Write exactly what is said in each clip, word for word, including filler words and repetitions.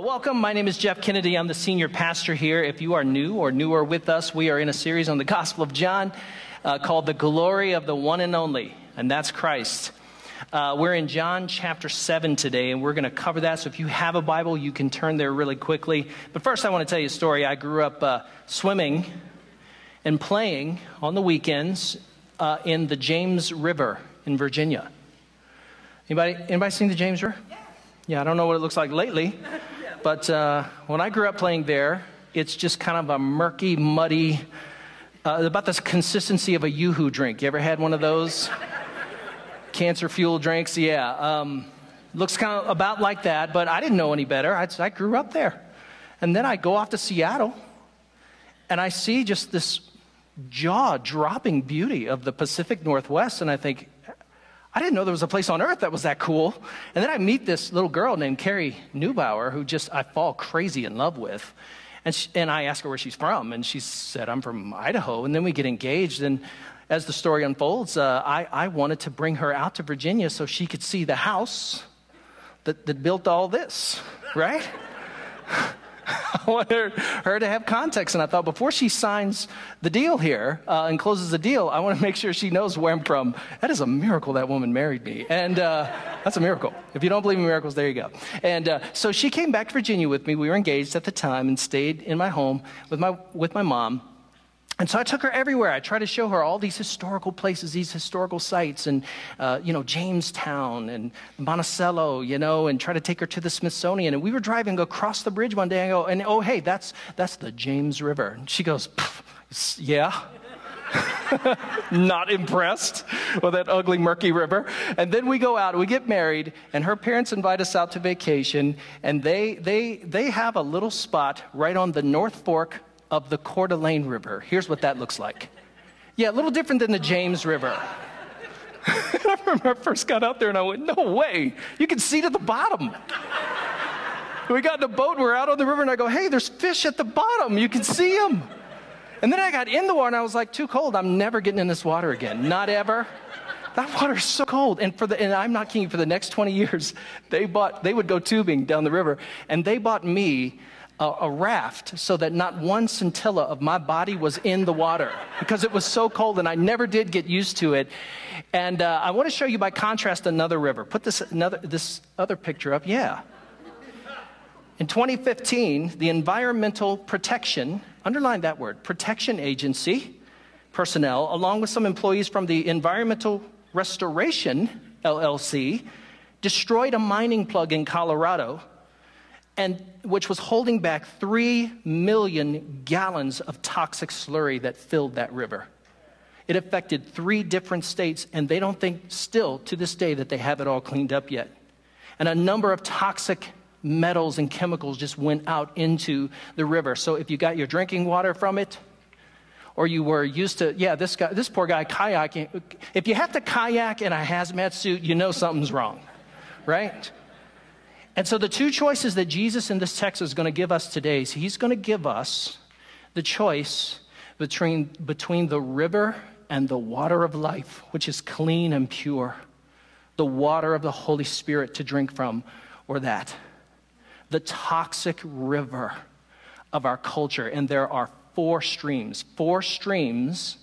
Welcome. My name is Jeff Kennedy. I'm the senior pastor here. If you are new or newer with us, we are in a series on the Gospel of John uh, called The Glory of the One and Only, and that's Christ. Uh, we're in John chapter seven today, and we're going to cover that. So if you have a Bible, you can turn there really quickly. But first, I want to tell you a story. I grew up uh, swimming and playing on the weekends uh, in the James River in Virginia. Anybody, anybody seen the James River? Yeah, yeah I don't know what it looks like lately. But uh, when I grew up playing there, it's just kind of a murky, muddy, uh, about the consistency of a Yoo-hoo drink. You ever had one of those? Cancer fuel drinks? Yeah. Um, looks kind of about like that, but I didn't know any better. I, I grew up there. And then I go off to Seattle, and I see just this jaw-dropping beauty of the Pacific Northwest, and I think, I didn't know there was a place on earth that was that cool. And then I meet this little girl named Carrie Neubauer, who just I fall crazy in love with. And she, and I ask her where she's from, and she said, I'm from Idaho. And then we get engaged, and as the story unfolds, uh, I, I wanted to bring her out to Virginia so she could see the house that, that built all this, right? I wanted her to have context, and I thought before she signs the deal here uh, and closes the deal, I want to make sure she knows where I'm from. That is a miracle that woman married me, and uh, that's a miracle. If you don't believe in miracles, there you go. And uh, so she came back to Virginia with me. We were engaged at the time and stayed in my home with my with my mom. And so I took her everywhere. I tried to show her all these historical places, these historical sites, and, uh, you know, Jamestown and Monticello, you know, and try to take her to the Smithsonian. And we were driving across the bridge one day, and I go, and oh, hey, that's that's the James River. And she goes, yeah. Not impressed with that ugly, murky river. And then we go out, we get married, and her parents invite us out to vacation, and they they they have a little spot right on the North Fork of the Coeur d'Alene River. Here's what that looks like. Yeah, a little different than the James River. I remember I first got out there and I went, no way, you can see to the bottom. We got in a boat, we're out on the river, and I go, hey, there's fish at the bottom, you can see them. And then I got in the water and I was like, too cold, I'm never getting in this water again, not ever. That water's so cold. And for the and I'm not kidding, for the next twenty years, they bought, they would go tubing down the river, and they bought me a raft so that not one scintilla of my body was in the water because it was so cold, and I never did get used to it. And uh, I want to show you, by contrast, another river. Put this another this other picture up. Yeah. In twenty fifteen, the Environmental Protection, underline that word, Protection Agency personnel, along with some employees from the Environmental Restoration L L C, destroyed a mining plug in Colorado, and which was holding back three million gallons of toxic slurry that filled that river. It affected three different states, and they don't think still to this day that they have it all cleaned up yet. And a number of toxic metals and chemicals just went out into the river. So if you got your drinking water from it, or you were used to, yeah, this guy, this poor guy kayaking. If you have to kayak in a hazmat suit, you know something's wrong, right? And so the two choices that Jesus in this text is going to give us today is he's going to give us the choice between, between the river and the water of life, which is clean and pure, the water of the Holy Spirit to drink from, or that, the toxic river of our culture. And there are four streams, four streams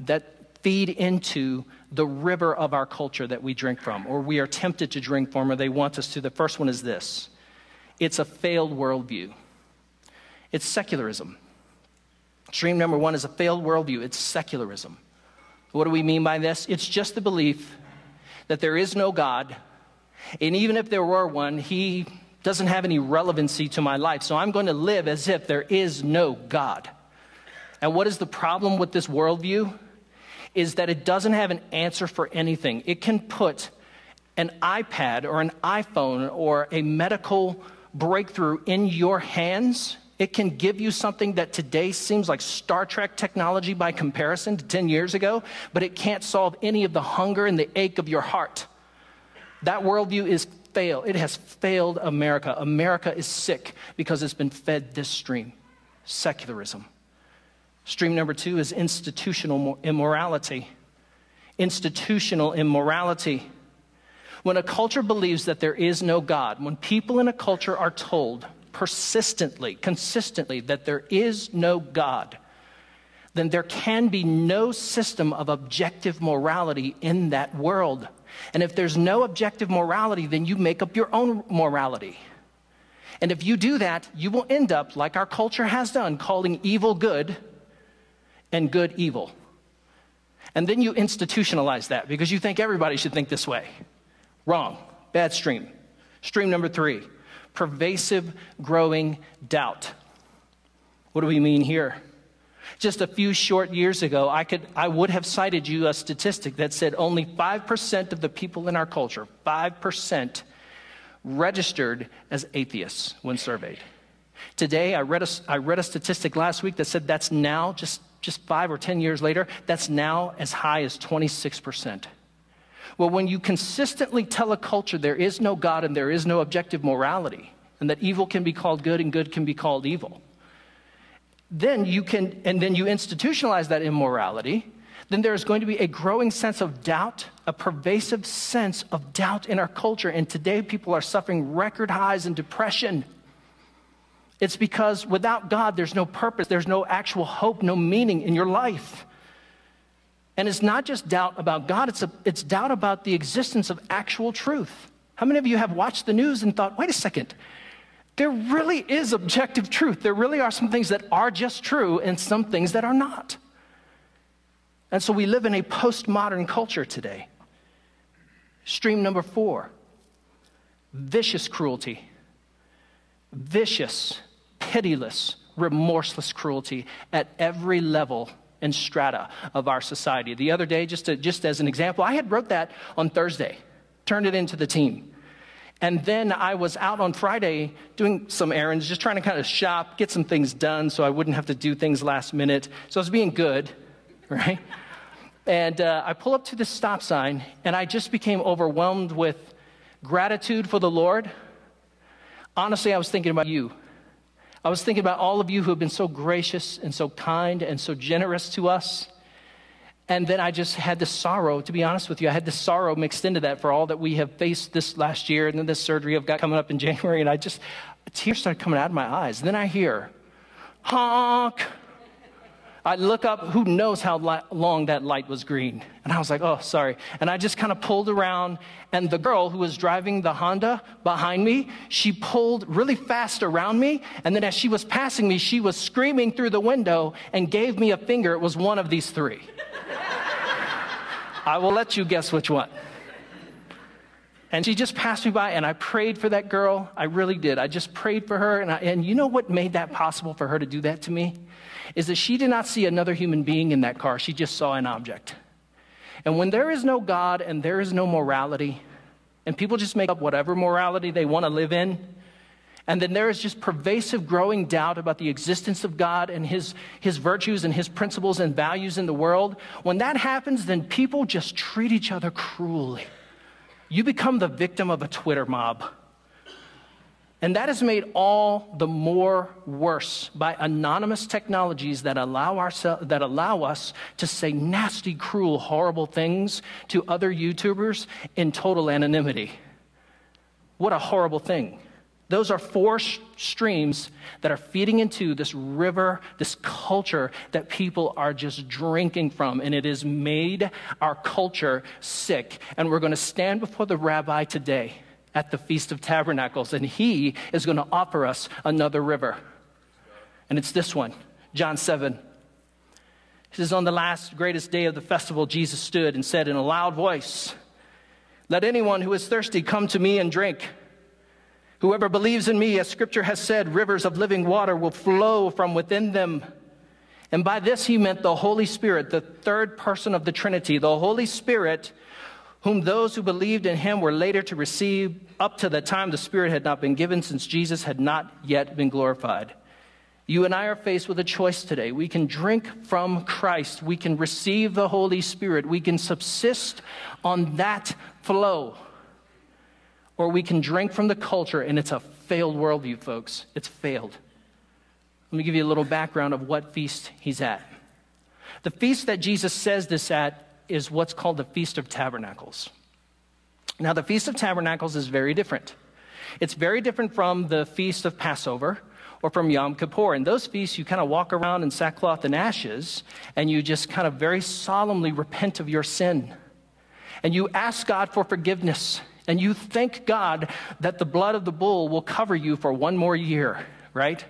that feed into the river of our culture that we drink from, or we are tempted to drink from, or they want us to. The first one is this. It's a failed worldview. It's secularism. Stream number one is a failed worldview. It's secularism. What do we mean by this? It's just the belief that there is no God, and even if there were one, he doesn't have any relevancy to my life, so I'm going to live as if there is no God. And what is the problem with this worldview? Is that it doesn't have an answer for anything. It can put an iPad or an iPhone or a medical breakthrough in your hands. It can give you something that today seems like Star Trek technology by comparison to ten years ago, but it can't solve any of the hunger and the ache of your heart. That worldview is failed. It has failed America. America is sick because it's been fed this stream, secularism. Stream number two is institutional immorality. Institutional immorality. When a culture believes that there is no God, when people in a culture are told persistently, consistently that there is no God, then there can be no system of objective morality in that world. And if there's no objective morality, then you make up your own morality. And if you do that, you will end up, like our culture has done, calling evil good and good evil. And then you institutionalize that because you think everybody should think this way. Wrong. Bad stream. Stream number three, pervasive growing doubt. What do we mean here? Just a few short years ago, I could, I would have cited you a statistic that said only five percent of the people in our culture, five percent registered as atheists when surveyed. Today, I read a, I read a statistic last week that said that's now, just, just five or ten years later, that's now as high as twenty-six percent. Well, when you consistently tell a culture there is no God and there is no objective morality, and that evil can be called good and good can be called evil, then you can, and then you institutionalize that immorality, then there's going to be a growing sense of doubt, a pervasive sense of doubt in our culture. And today people are suffering record highs in depression. It's because without God, there's no purpose, there's no actual hope, no meaning in your life. And it's not just doubt about God, it's, a, it's doubt about the existence of actual truth. How many of you have watched the news and thought, wait a second, there really is objective truth. There really are some things that are just true and some things that are not. And so we live in a postmodern culture today. Stream number four, vicious cruelty. Vicious, pitiless, remorseless cruelty at every level and strata of our society. The other day, just to, just as an example, I had wrote that on Thursday, turned it into the team. And then I was out on Friday doing some errands, just trying to kind of shop, get some things done so I wouldn't have to do things last minute. So I was being good, right? And uh, I pull up to this stop sign, and I just became overwhelmed with gratitude for the Lord. Honestly, I was thinking about you. I was thinking about all of you who have been so gracious and so kind and so generous to us. And then I just had this sorrow, to be honest with you, I had this sorrow mixed into that for all that we have faced this last year, and then this surgery I've got coming up in January, and I just, tears started coming out of my eyes. And then I hear, honk. I look up, who knows how li- long that light was green. And I was like, oh, sorry. And I just kind of pulled around, and the girl who was driving the Honda behind me, she pulled really fast around me, and then as she was passing me, she was screaming through the window and gave me a finger. It was one of these three. I will let you guess which one. And she just passed me by, and I prayed for that girl. I really did. I just prayed for her, and, I, and you know what made that possible for her to do that to me? Is that she did not see another human being in that car. She just saw an object. And when there is no God and there is no morality, and people just make up whatever morality they want to live in, and then there is just pervasive growing doubt about the existence of God and his, his virtues and his principles and values in the world, when that happens, then people just treat each other cruelly. You become the victim of a Twitter mob. And that is made all the more worse by anonymous technologies that allow ourselves, that allow us to say nasty, cruel, horrible things to other YouTubers in total anonymity. What a horrible thing. Those are four sh- streams that are feeding into this river, this culture that people are just drinking from, and it has made our culture sick. And we're going to stand before the rabbi today at the Feast of Tabernacles, and he is going to offer us another river. And it's this one, John seven. It says, on the last greatest day of the festival, Jesus stood and said in a loud voice, "Let anyone who is thirsty come to me and drink. Whoever believes in me, as Scripture has said, rivers of living water will flow from within them." And by this he meant the Holy Spirit, the third person of the Trinity, the Holy Spirit, whom those who believed in him were later to receive. Up to the time the Spirit had not been given, since Jesus had not yet been glorified. You and I are faced with a choice today. We can drink from Christ. We can receive the Holy Spirit. We can subsist on that flow. Or we can drink from the culture, and it's a failed worldview, folks. It's failed. Let me give you a little background of what feast he's at. The feast that Jesus says this at is what's called the Feast of Tabernacles. Now, the Feast of Tabernacles is very different. It's very different from the Feast of Passover or from Yom Kippur. In those feasts, you kind of walk around in sackcloth and ashes, and you just kind of very solemnly repent of your sin. And you ask God for forgiveness, and you thank God that the blood of the bull will cover you for one more year, right?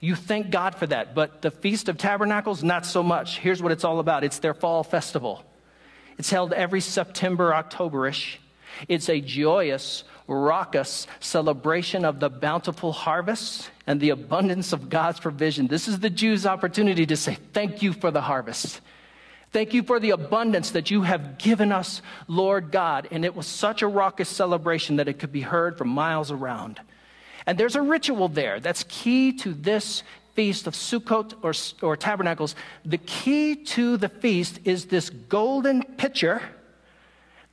You thank God for that. But the Feast of Tabernacles, not so much. Here's what it's all about. It's their fall festival. It's held every September, October-ish. It's a joyous, raucous celebration of the bountiful harvest and the abundance of God's provision. This is the Jews' opportunity to say, thank you for the harvest. Thank you for the abundance that you have given us, Lord God. And it was such a raucous celebration that it could be heard from miles around. And there's a ritual there that's key to this Feast of Sukkot or, or Tabernacles. The key to the feast is this golden pitcher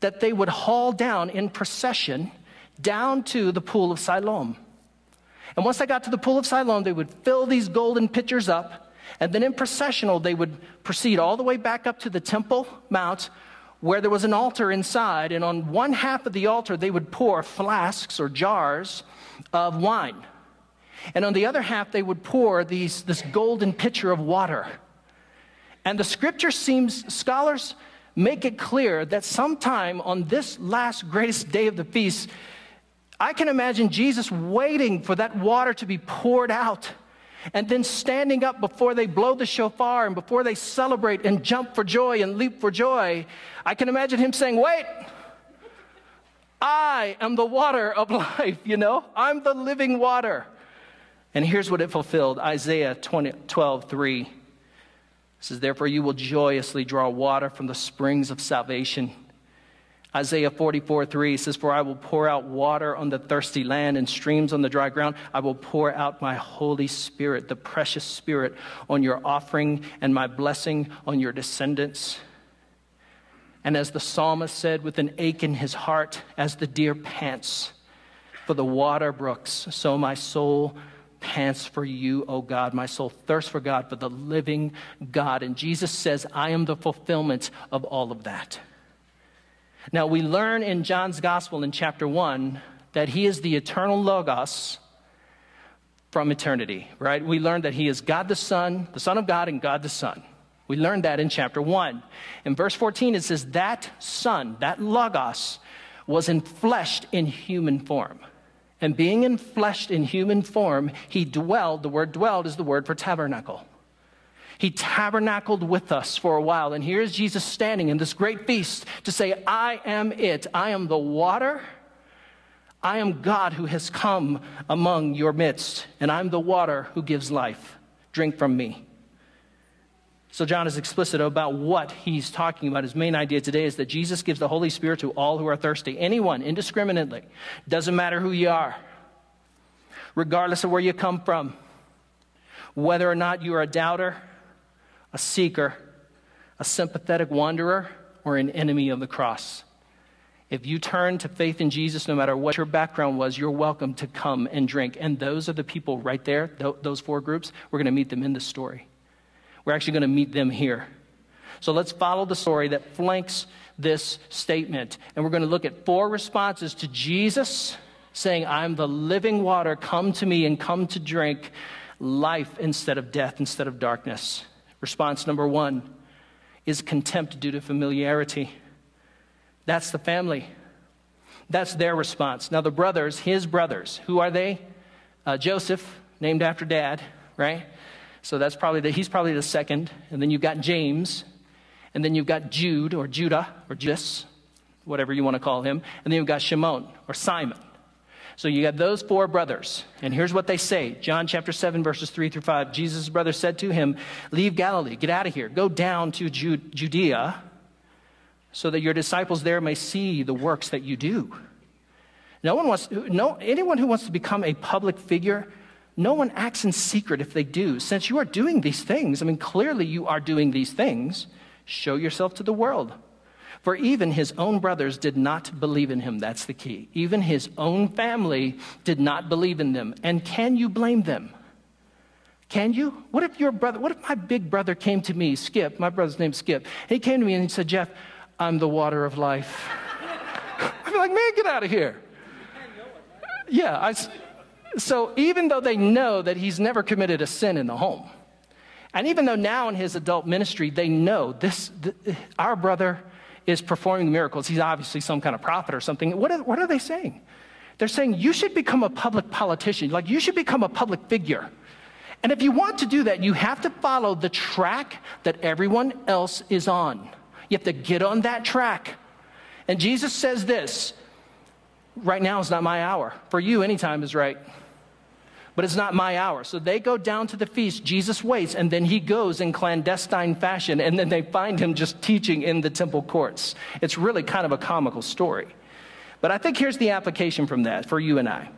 that they would haul down in procession down to the Pool of Siloam. And once they got to the Pool of Siloam, they would fill these golden pitchers up, and then in processional, they would proceed all the way back up to the Temple Mount, where there was an altar inside, and on one half of the altar, they would pour flasks or jars of wine. And on the other half, they would pour these this golden pitcher of water. And the scripture seems, scholars make it clear that sometime on this last greatest day of the feast, I can imagine Jesus waiting for that water to be poured out and then standing up before they blow the shofar and before they celebrate and jump for joy and leap for joy. I can imagine him saying, wait, I am the water of life, you know? I'm the living water. And here's what it fulfilled, Isaiah twelve three. It says, therefore you will joyously draw water from the springs of salvation. Isaiah forty-four three says, for I will pour out water on the thirsty land and streams on the dry ground. I will pour out my Holy Spirit, the precious Spirit, on your offering and my blessing on your descendants. And as the psalmist said, with an ache in his heart, as the deer pants for the water brooks, so my soul pants for you, O God. My soul thirsts for God, for the living God. And Jesus says, I am the fulfillment of all of that. Now, we learn in John's Gospel in chapter one that he is the eternal Logos from eternity, right? We learn that he is God the Son, the Son of God, and God the Son. We learned that in chapter one. In verse fourteen, it says, that Son, that Logos, was enfleshed in human form. And being enfleshed in human form, he dwelled. The word dwelled is the word for tabernacle. He tabernacled with us for a while. And here is Jesus standing in this great feast to say, I am it. I am the water. I am God who has come among your midst. And I'm the water who gives life. Drink from me. So John is explicit about what he's talking about. His main idea today is that Jesus gives the Holy Spirit to all who are thirsty. Anyone, indiscriminately. Doesn't matter who you are. Regardless of where you come from. Whether or not you are a doubter, a seeker, a sympathetic wanderer, or an enemy of the cross. If you turn to faith in Jesus, no matter what your background was, you're welcome to come and drink. And those are the people right there, th- those four groups. We're going to meet them in the story. We're actually going to meet them here. So let's follow the story that flanks this statement. And we're going to look at four responses to Jesus saying, I'm the living water, come to me and come to drink life instead of death, instead of darkness. Response number one is contempt due to familiarity. That's the family. That's their response. Now the brothers, his brothers, who are they? Uh, Joseph, named after dad, right? So that's probably the, he's probably the second. And then you've got James. And then you've got Jude or Judah or Judas, whatever you want to call him. And then you've got Shimon or Simon. So you got those four brothers. And here's what they say. John chapter seven, verses three through five. Jesus' brother said to him, leave Galilee, get out of here. Go down to Judea so that your disciples there may see the works that you do. No one wants, no, anyone who wants to become a public figure, no one acts in secret if they do. Since you are doing these things, I mean, clearly you are doing these things, show yourself to the world. For even his own brothers did not believe in him. That's the key. Even his own family did not believe in them. And can you blame them? Can you? What if your brother, what if my big brother came to me, Skip, my brother's name's Skip, and he came to me and he said, Jeff, I'm the water of life. I'd be like, man, get out of here. Yeah, I, so even though they know that he's never committed a sin in the home, and even though now in his adult ministry, they know this, th- our brother is performing miracles. He's obviously some kind of prophet or something. What are, what are they saying? They're saying, you should become a public politician. Like, you should become a public figure. And if you want to do that, you have to follow the track that everyone else is on. You have to get on that track. And Jesus says this, right now is not my hour. For you, any time is right. But it's not my hour. So they go down to the feast. Jesus waits, and then he goes in clandestine fashion, and then they find him just teaching in the temple courts. It's really kind of a comical story. But I think here's the application from that for you and I.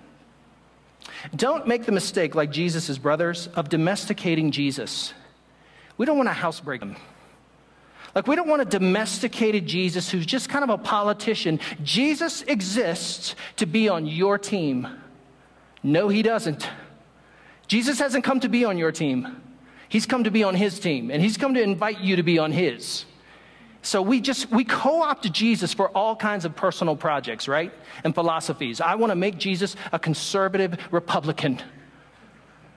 Don't make the mistake, like Jesus' brothers, of domesticating Jesus. We don't want to housebreak him. Like, we don't want a domesticated Jesus who's just kind of a politician. Jesus exists to be on your team. No, he doesn't. Jesus hasn't come to be on your team. He's come to be on his team, and he's come to invite you to be on his. So we just, we co-opt Jesus for all kinds of personal projects, right? And philosophies. I want to make Jesus a conservative Republican.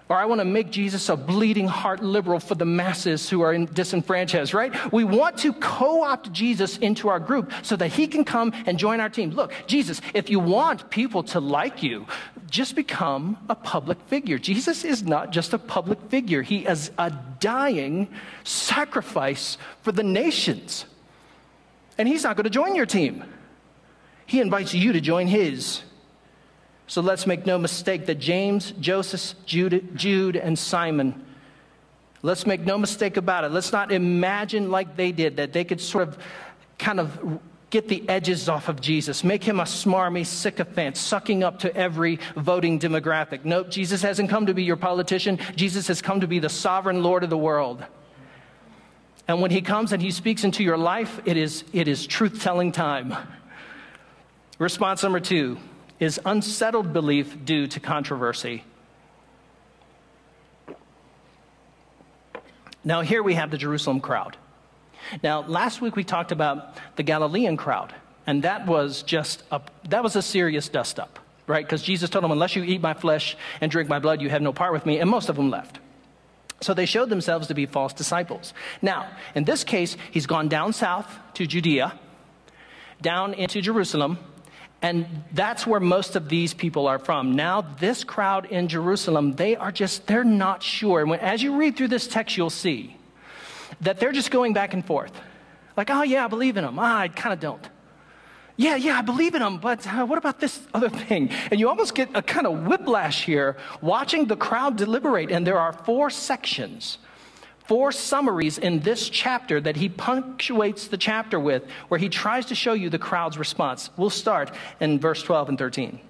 Or I want to make Jesus a bleeding heart liberal for the masses who are in disenfranchised, right? We want to co-opt Jesus into our group so that he can come and join our team. Look, Jesus, if you want people to like you, just become a public figure. Jesus is not just a public figure. He is a dying sacrifice for the nations. And he's not going to join your team. He invites you to join his. So let's make no mistake that James, Joseph, Jude, Jude, and Simon, let's make no mistake about it. Let's not imagine like they did that they could sort of kind of get the edges off of Jesus, make him a smarmy sycophant, sucking up to every voting demographic. Nope, Jesus hasn't come to be your politician. Jesus has come to be the sovereign Lord of the world. And when he comes and he speaks into your life, it is, it is truth-telling time. Response number two. Is unsettled belief due to controversy? Now, here we have the Jerusalem crowd. Now, last week we talked about the Galilean crowd, and that was just a, that was a serious dust-up, right? Because Jesus told them, unless you eat my flesh and drink my blood, you have no part with me, and most of them left. So they showed themselves to be false disciples. Now, in this case, he's gone down south to Judea, down into Jerusalem, and that's where most of these people are from. Now, this crowd in Jerusalem, they are just, they're not sure. And when, as you read through this text, you'll see that they're just going back and forth. Like, oh, yeah, I believe in him. Ah, I kind of don't. Yeah, yeah, I believe in him, but uh, what about this other thing? And you almost get a kind of whiplash here watching the crowd deliberate. And there are four sections, four summaries in this chapter that he punctuates the chapter with, where he tries to show you the crowd's response. We'll start in verse twelve and thirteen.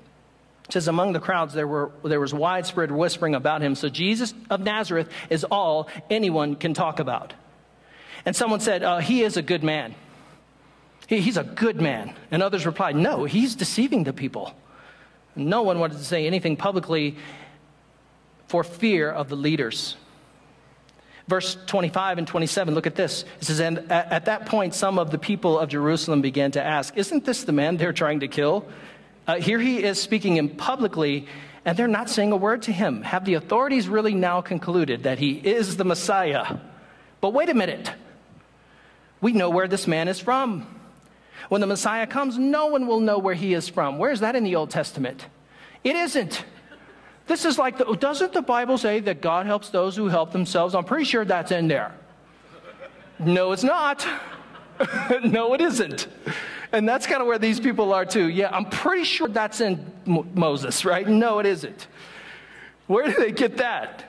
It says, among the crowds there were there was widespread whispering about him. So Jesus of Nazareth is all anyone can talk about. And someone said, uh, he is a good man. He, he's a good man. And others replied, no, he's deceiving the people. No one wanted to say anything publicly for fear of the leaders. Verse twenty-five and twenty-seven, look at this. It says, and at that point, some of the people of Jerusalem began to ask, isn't this the man they're trying to kill? Uh, here he is speaking in publicly, and they're not saying a word to him. Have the authorities really now concluded that he is the Messiah? But wait a minute. We know where this man is from. When the Messiah comes, no one will know where he is from. Where is that in the Old Testament? It isn't. This is like, the, doesn't the Bible say that God helps those who help themselves? I'm pretty sure that's in there. No, it's not. No, it isn't. And that's kind of where these people are too. Yeah, I'm pretty sure that's in Mo- Moses, right? No, it isn't. Where do they get that?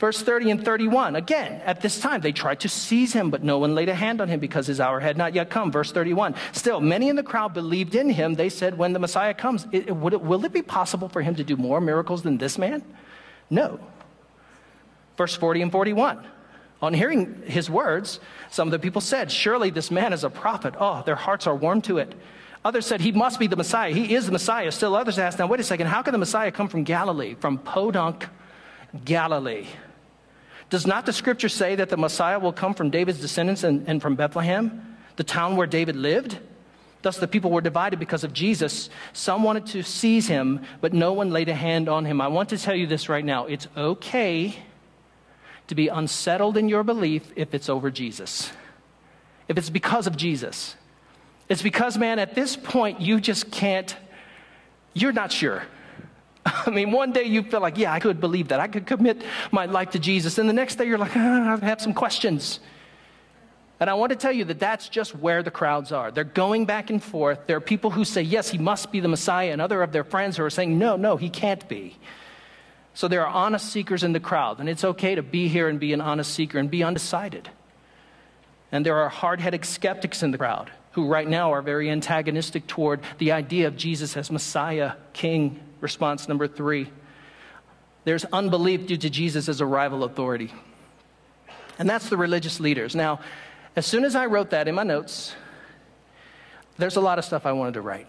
Verse thirty and thirty-one. Again, at this time, they tried to seize him, but no one laid a hand on him because his hour had not yet come. Verse thirty-one. Still, many in the crowd believed in him. They said, when the Messiah comes, it, it, would it, will it be possible for him to do more miracles than this man? No. Verse forty and forty-one. On hearing his words, some of the people said, surely this man is a prophet. Oh, their hearts are warmed to it. Others said, he must be the Messiah. He is the Messiah. Still others asked, now wait a second, how can the Messiah come from Galilee, from Podunk, Galilee? Does not the scripture say that the Messiah will come from David's descendants and, and from Bethlehem, the town where David lived? Thus the people were divided because of Jesus. Some wanted to seize him, but no one laid a hand on him. I want to tell you this right now. It's okay to be unsettled in your belief if it's over Jesus. If it's because of Jesus. It's because, man, at this point, you just can't, you're not sure. I mean, one day you feel like, yeah, I could believe that. I could commit my life to Jesus. And the next day you're like, ah, I have some questions. And I want to tell you that that's just where the crowds are. They're going back and forth. There are people who say, yes, he must be the Messiah, and other of their friends who are saying, no, no, he can't be. So there are honest seekers in the crowd, and it's okay to be here and be an honest seeker and be undecided. And there are hard-headed skeptics in the crowd who right now are very antagonistic toward the idea of Jesus as Messiah, King. Response number three, there's unbelief due to Jesus as a rival authority. And that's the religious leaders. Now, as soon as I wrote that in my notes, there's a lot of stuff I wanted to write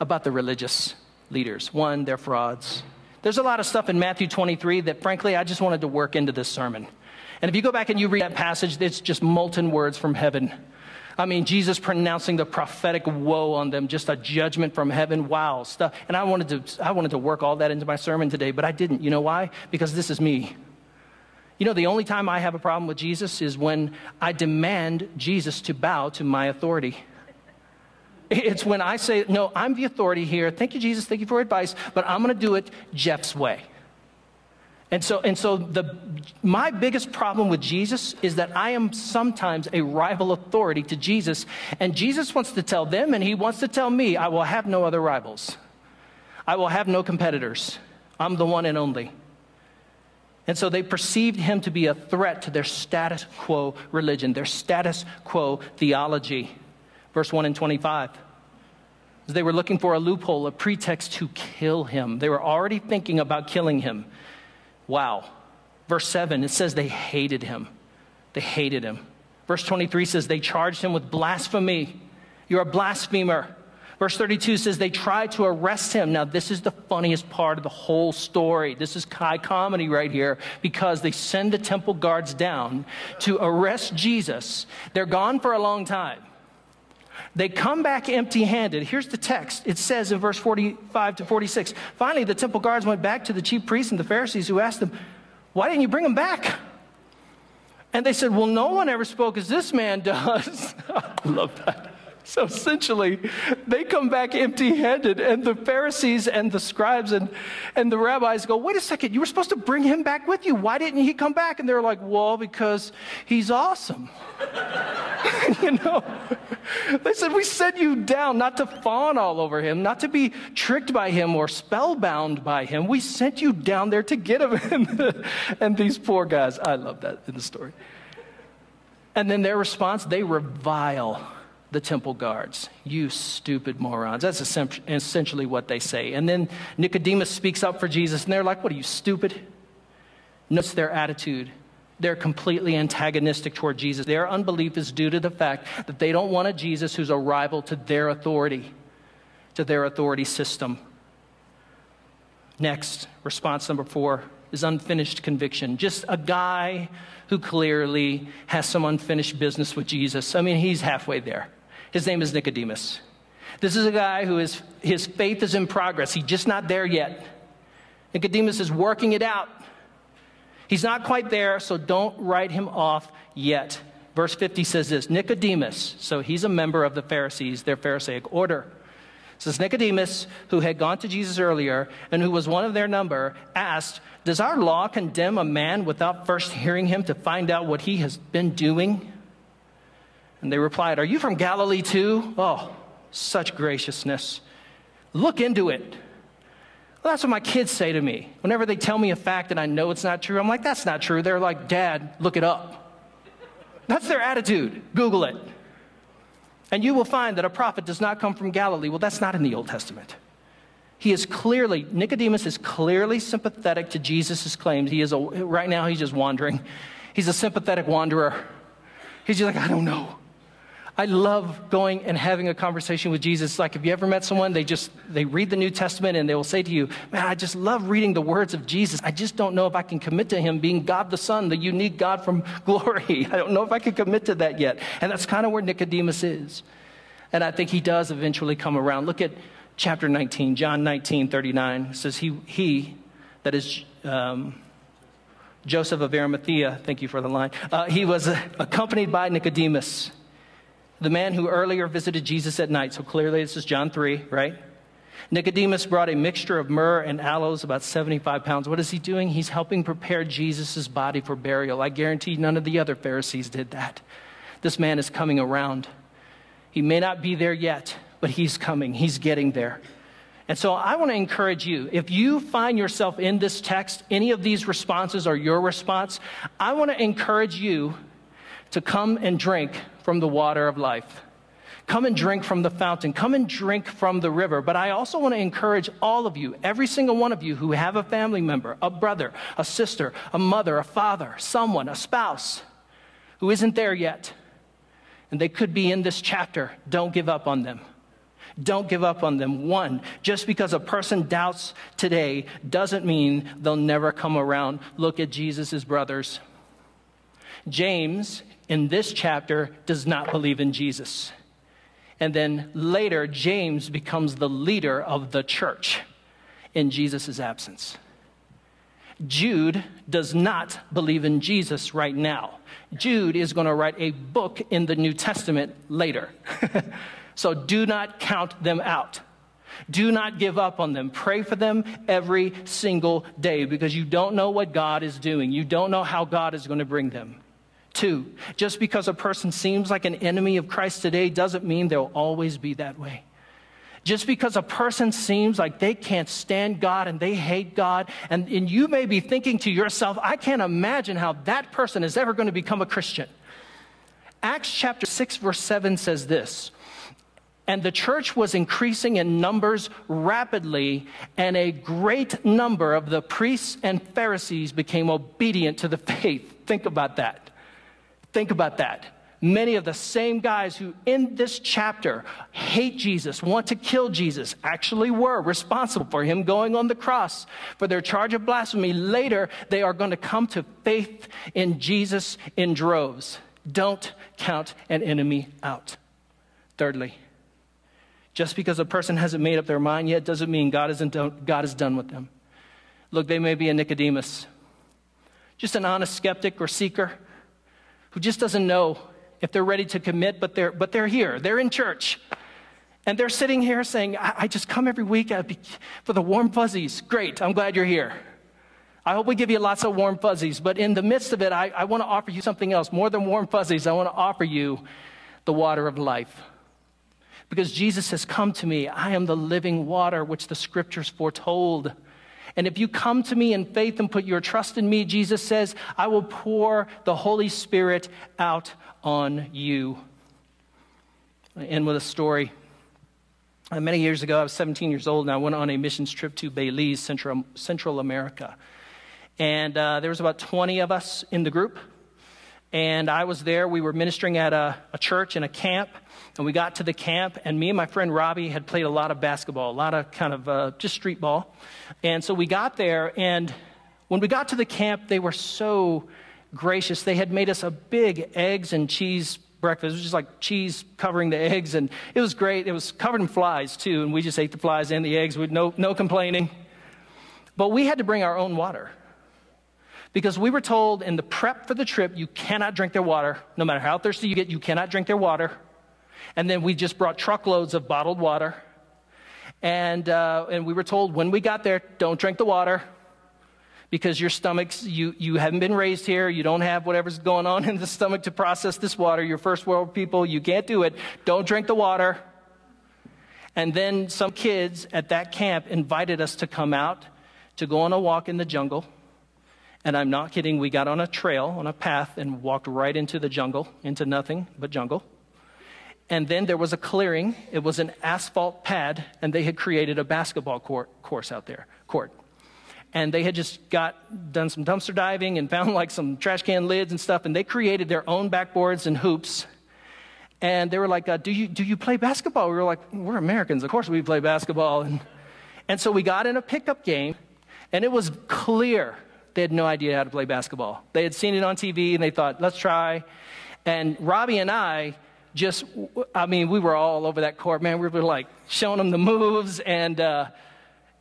about the religious leaders. One, they're frauds. There's a lot of stuff in Matthew twenty-three that, frankly, I just wanted to work into this sermon. And if you go back and you read that passage, it's just molten words from heaven. I mean, Jesus pronouncing the prophetic woe on them, just a judgment from heaven. Wow, stuff. And I wanted to, I wanted to work all that into my sermon today, but I didn't. You know why? Because this is me. You know, the only time I have a problem with Jesus is when I demand Jesus to bow to my authority. It's when I say, no, I'm the authority here. Thank you, Jesus. Thank you for advice. But I'm going to do it Jeff's way. And so, and so the, my biggest problem with Jesus is that I am sometimes a rival authority to Jesus. And Jesus wants to tell them, and he wants to tell me, I will have no other rivals. I will have no competitors. I'm the one and only. And so they perceived him to be a threat to their status quo religion, their status quo theology. Verse one and twenty-five. They were looking for a loophole, a pretext to kill him. They were already thinking about killing him. Wow. Verse seven, it says they hated him. They hated him. Verse twenty-three says they charged him with blasphemy. You're a blasphemer. Verse thirty-two says they tried to arrest him. Now, this is the funniest part of the whole story. This is high comedy right here because they send the temple guards down to arrest Jesus. They're gone for a long time. They come back empty-handed. Here's the text. It says in verse forty-five to forty-six, finally, the temple guards went back to the chief priests and the Pharisees who asked them, why didn't you bring him back? And they said, well, no one ever spoke as this man does. I love that. So essentially, they come back empty-handed, and the Pharisees and the scribes and, and the rabbis go, wait a second, you were supposed to bring him back with you. Why didn't he come back? And they're like, well, because he's awesome. You know, they said, we sent you down not to fawn all over him, not to be tricked by him or spellbound by him. We sent you down there to get him. And these poor guys, I love that in the story. And then their response, they revile the temple guards. You stupid morons. That's essentially what they say. And then Nicodemus speaks up for Jesus, and they're like, what are you, stupid? Notice their attitude. They're completely antagonistic toward Jesus. Their unbelief is due to the fact that they don't want a Jesus who's a rival to their authority, to their authority system. Next, response number four is unfinished conviction. Just a guy who clearly has some unfinished business with Jesus. I mean, he's halfway there. His name is Nicodemus. This is a guy who is, his faith is in progress. He's just not there yet. Nicodemus is working it out. He's not quite there, so don't write him off yet. Verse fifty says this, Nicodemus, so he's a member of the Pharisees, their Pharisaic order. It says, Nicodemus, who had gone to Jesus earlier and who was one of their number, asked, does our law condemn a man without first hearing him to find out what he has been doing? And they replied, are you from Galilee too? Oh, such graciousness. Look into it. Well, that's what my kids say to me. Whenever they tell me a fact and I know it's not true, I'm like, that's not true. They're like, Dad, look it up. That's their attitude. Google it. And you will find that a prophet does not come from Galilee. Well, that's not in the Old Testament. He is clearly, Nicodemus is clearly sympathetic to Jesus' claims. He is, a, right now, he's just wandering. He's a sympathetic wanderer. He's just like, I don't know. I love going and having a conversation with Jesus. Like, have you ever met someone, they just, they read the New Testament and they will say to you, man, I just love reading the words of Jesus. I just don't know if I can commit to him being God the Son, the unique God from glory. I don't know if I can commit to that yet. And that's kind of where Nicodemus is. And I think he does eventually come around. Look at chapter nineteen, John nineteen thirty-nine. It says he, he that is... Um, Joseph of Arimathea, thank you for the line, uh, he was uh, accompanied by Nicodemus, the man who earlier visited Jesus at night. So clearly this is John three, right? Nicodemus brought a mixture of myrrh and aloes, about seventy-five pounds. What is he doing? He's helping prepare Jesus' body for burial. I guarantee none of the other Pharisees did that. This man is coming around. He may not be there yet, but he's coming. He's getting there. And so I want to encourage you, if you find yourself in this text, any of these responses are your response, I want to encourage you to come and drink from the water of life. Come and drink from the fountain. Come and drink from the river. But I also want to encourage all of you, every single one of you who have a family member, a brother, a sister, a mother, a father, someone, a spouse who isn't there yet, and they could be in this chapter, don't give up on them. Don't give up on them. One, just because a person doubts today doesn't mean they'll never come around. Look at Jesus' brothers. James, in this chapter, does not believe in Jesus. And then later, James becomes the leader of the church in Jesus' absence. Jude does not believe in Jesus right now. Jude is going to write a book in the New Testament later. So do not count them out. Do not give up on them. Pray for them every single day because you don't know what God is doing. You don't know how God is going to bring them. Two, just because a person seems like an enemy of Christ today doesn't mean they'll always be that way. Just because a person seems like they can't stand God and they hate God, and, and you may be thinking to yourself, I can't imagine how that person is ever going to become a Christian. Acts chapter six, verse seven says this, and the church was increasing in numbers rapidly, and a great number of the priests and Pharisees became obedient to the faith. Think about that. Think about that. Many of the same guys who in this chapter hate Jesus, want to kill Jesus, actually were responsible for him going on the cross for their charge of blasphemy. Later, they are going to come to faith in Jesus in droves. Don't count an enemy out. Thirdly, just because a person hasn't made up their mind yet doesn't mean God isn't done, God is done with them. Look, they may be a Nicodemus, just an honest skeptic or seeker who just doesn't know if they're ready to commit, but they're but they're here. They're in church. And they're sitting here saying, I, I just come every week be, for the warm fuzzies. Great, I'm glad you're here. I hope we give you lots of warm fuzzies. But in the midst of it, I, I want to offer you something else. More than warm fuzzies, I want to offer you the water of life. Because Jesus has come to me. I am the living water which the scriptures foretold. And if you come to me in faith and put your trust in me, Jesus says, I will pour the Holy Spirit out on you. I end with a story. Many years ago, I was seventeen years old, and I went on a missions trip to Belize, Central, Central America. And uh, there was about twenty of us in the group. And I was there. We were ministering at a, a church in a camp. And we got to the camp, and me and my friend Robbie had played a lot of basketball, a lot of kind of uh, just street ball. And so we got there, and when we got to the camp, they were so gracious. They had made us a big eggs and cheese breakfast. It was just like cheese covering the eggs, and it was great. It was covered in flies, too, and we just ate the flies and the eggs with no, no complaining. But we had to bring our own water because we were told in the prep for the trip, you cannot drink their water. No matter how thirsty you get, you cannot drink their water. And then we just brought truckloads of bottled water. And uh, and we were told when we got there, don't drink the water because your stomachs, you, you haven't been raised here. You don't have whatever's going on in the stomach to process this water. You're first world people. You can't do it. Don't drink the water. And then some kids at that camp invited us to come out to go on a walk in the jungle. And I'm not kidding. We got on a trail, on a path, and walked right into the jungle, into nothing but jungle. And then there was a clearing. It was an asphalt pad, and they had created a basketball court, course out there, court. And they had just got done some dumpster diving and found like some trash can lids and stuff, and they created their own backboards and hoops. And they were like, uh, do you do you play basketball? We were like, we're Americans. Of course we play basketball. And, and so we got in a pickup game, and it was clear they had no idea how to play basketball. They had seen it on T V, and they thought, let's try. And Robbie and I just, I mean, we were all over that court. Man, we were like showing them the moves. And uh,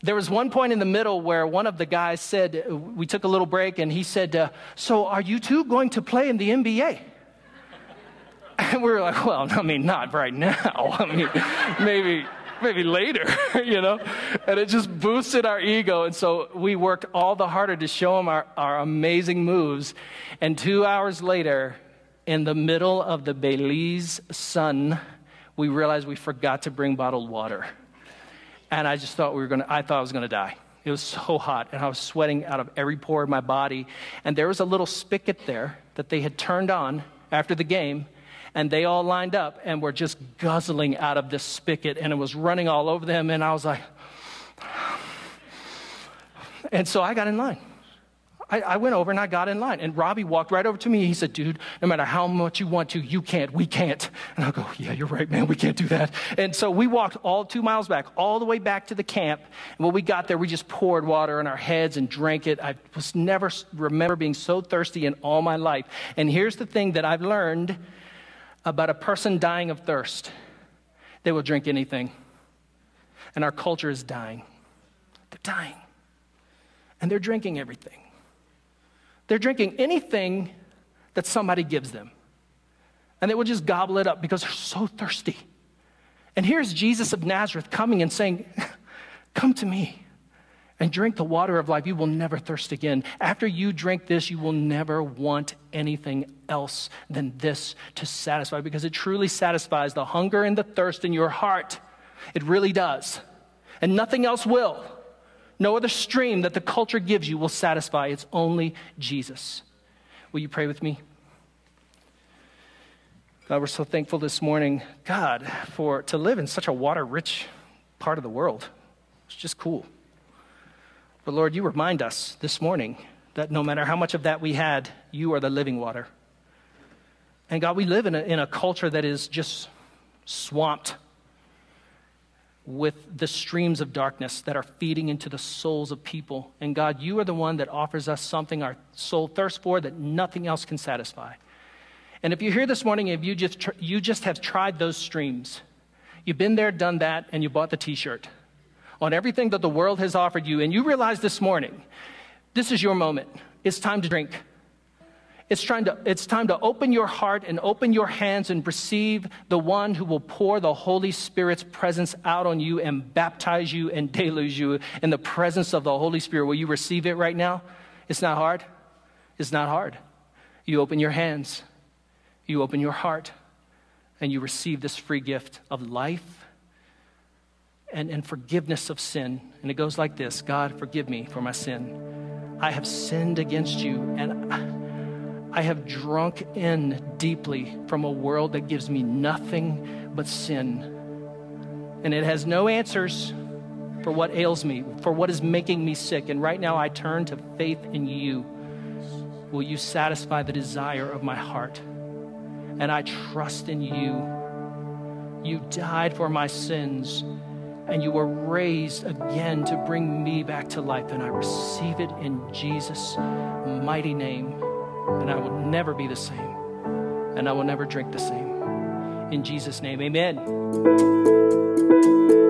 there was one point in the middle where one of the guys said, we took a little break, and he said, uh, so are you two going to play in the N B A? And we were like, well, I mean, not right now. I mean, maybe maybe later, you know? And it just boosted our ego. And so we worked all the harder to show them our, our amazing moves. And two hours later, in the middle of the Belize sun, we realized we forgot to bring bottled water. And I just thought we were going to, I thought I was going to die. It was so hot, and I was sweating out of every pore of my body. And there was a little spigot there that they had turned on after the game. And they all lined up and were just guzzling out of this spigot, and it was running all over them. And I was like, and so I got in line. I, I went over and I got in line. And Robbie walked right over to me. He said, dude, no matter how much you want to, you can't, we can't. And I go, yeah, you're right, man, we can't do that. And so we walked all two miles back, all the way back to the camp. And when we got there, we just poured water on our heads and drank it. I was never remember being so thirsty in all my life. And here's the thing that I've learned about a person dying of thirst. They will drink anything. And our culture is dying. They're dying. And they're drinking everything. They're drinking anything that somebody gives them. And they will just gobble it up because they're so thirsty. And here's Jesus of Nazareth coming and saying, come to me and drink the water of life. You will never thirst again. After you drink this, you will never want anything else than this to satisfy, because it truly satisfies the hunger and the thirst in your heart. It really does. And nothing else will. No other stream that the culture gives you will satisfy. It's only Jesus. Will you pray with me? God, we're so thankful this morning, God, for to live in such a water-rich part of the world. It's just cool. But Lord, you remind us this morning that no matter how much of that we had, you are the living water. And God, we live in a, in a culture that is just swamped with the streams of darkness that are feeding into the souls of people. And God, you are the one that offers us something our soul thirsts for that nothing else can satisfy. And if you're here this morning, if you just tr- you just have tried those streams, you've been there, done that, and you bought the t-shirt on everything that the world has offered you, and you realize this morning, this is your moment. It's time to drink. It's time to, it's time to open your heart and open your hands and receive the one who will pour the Holy Spirit's presence out on you and baptize you and deluge you in the presence of the Holy Spirit. Will you receive it right now? It's not hard. It's not hard. You open your hands. You open your heart. And you receive this free gift of life And, and forgiveness of sin. And it goes like this: God, forgive me for my sin. I have sinned against you, and I have drunk in deeply from a world that gives me nothing but sin. And it has no answers for what ails me, for what is making me sick. And right now I turn to faith in you. Will you satisfy the desire of my heart? And I trust in you. You died for my sins, and you were raised again to bring me back to life, and I receive it in Jesus' mighty name, and I will never be the same, and I will never drink the same. In Jesus' name, amen.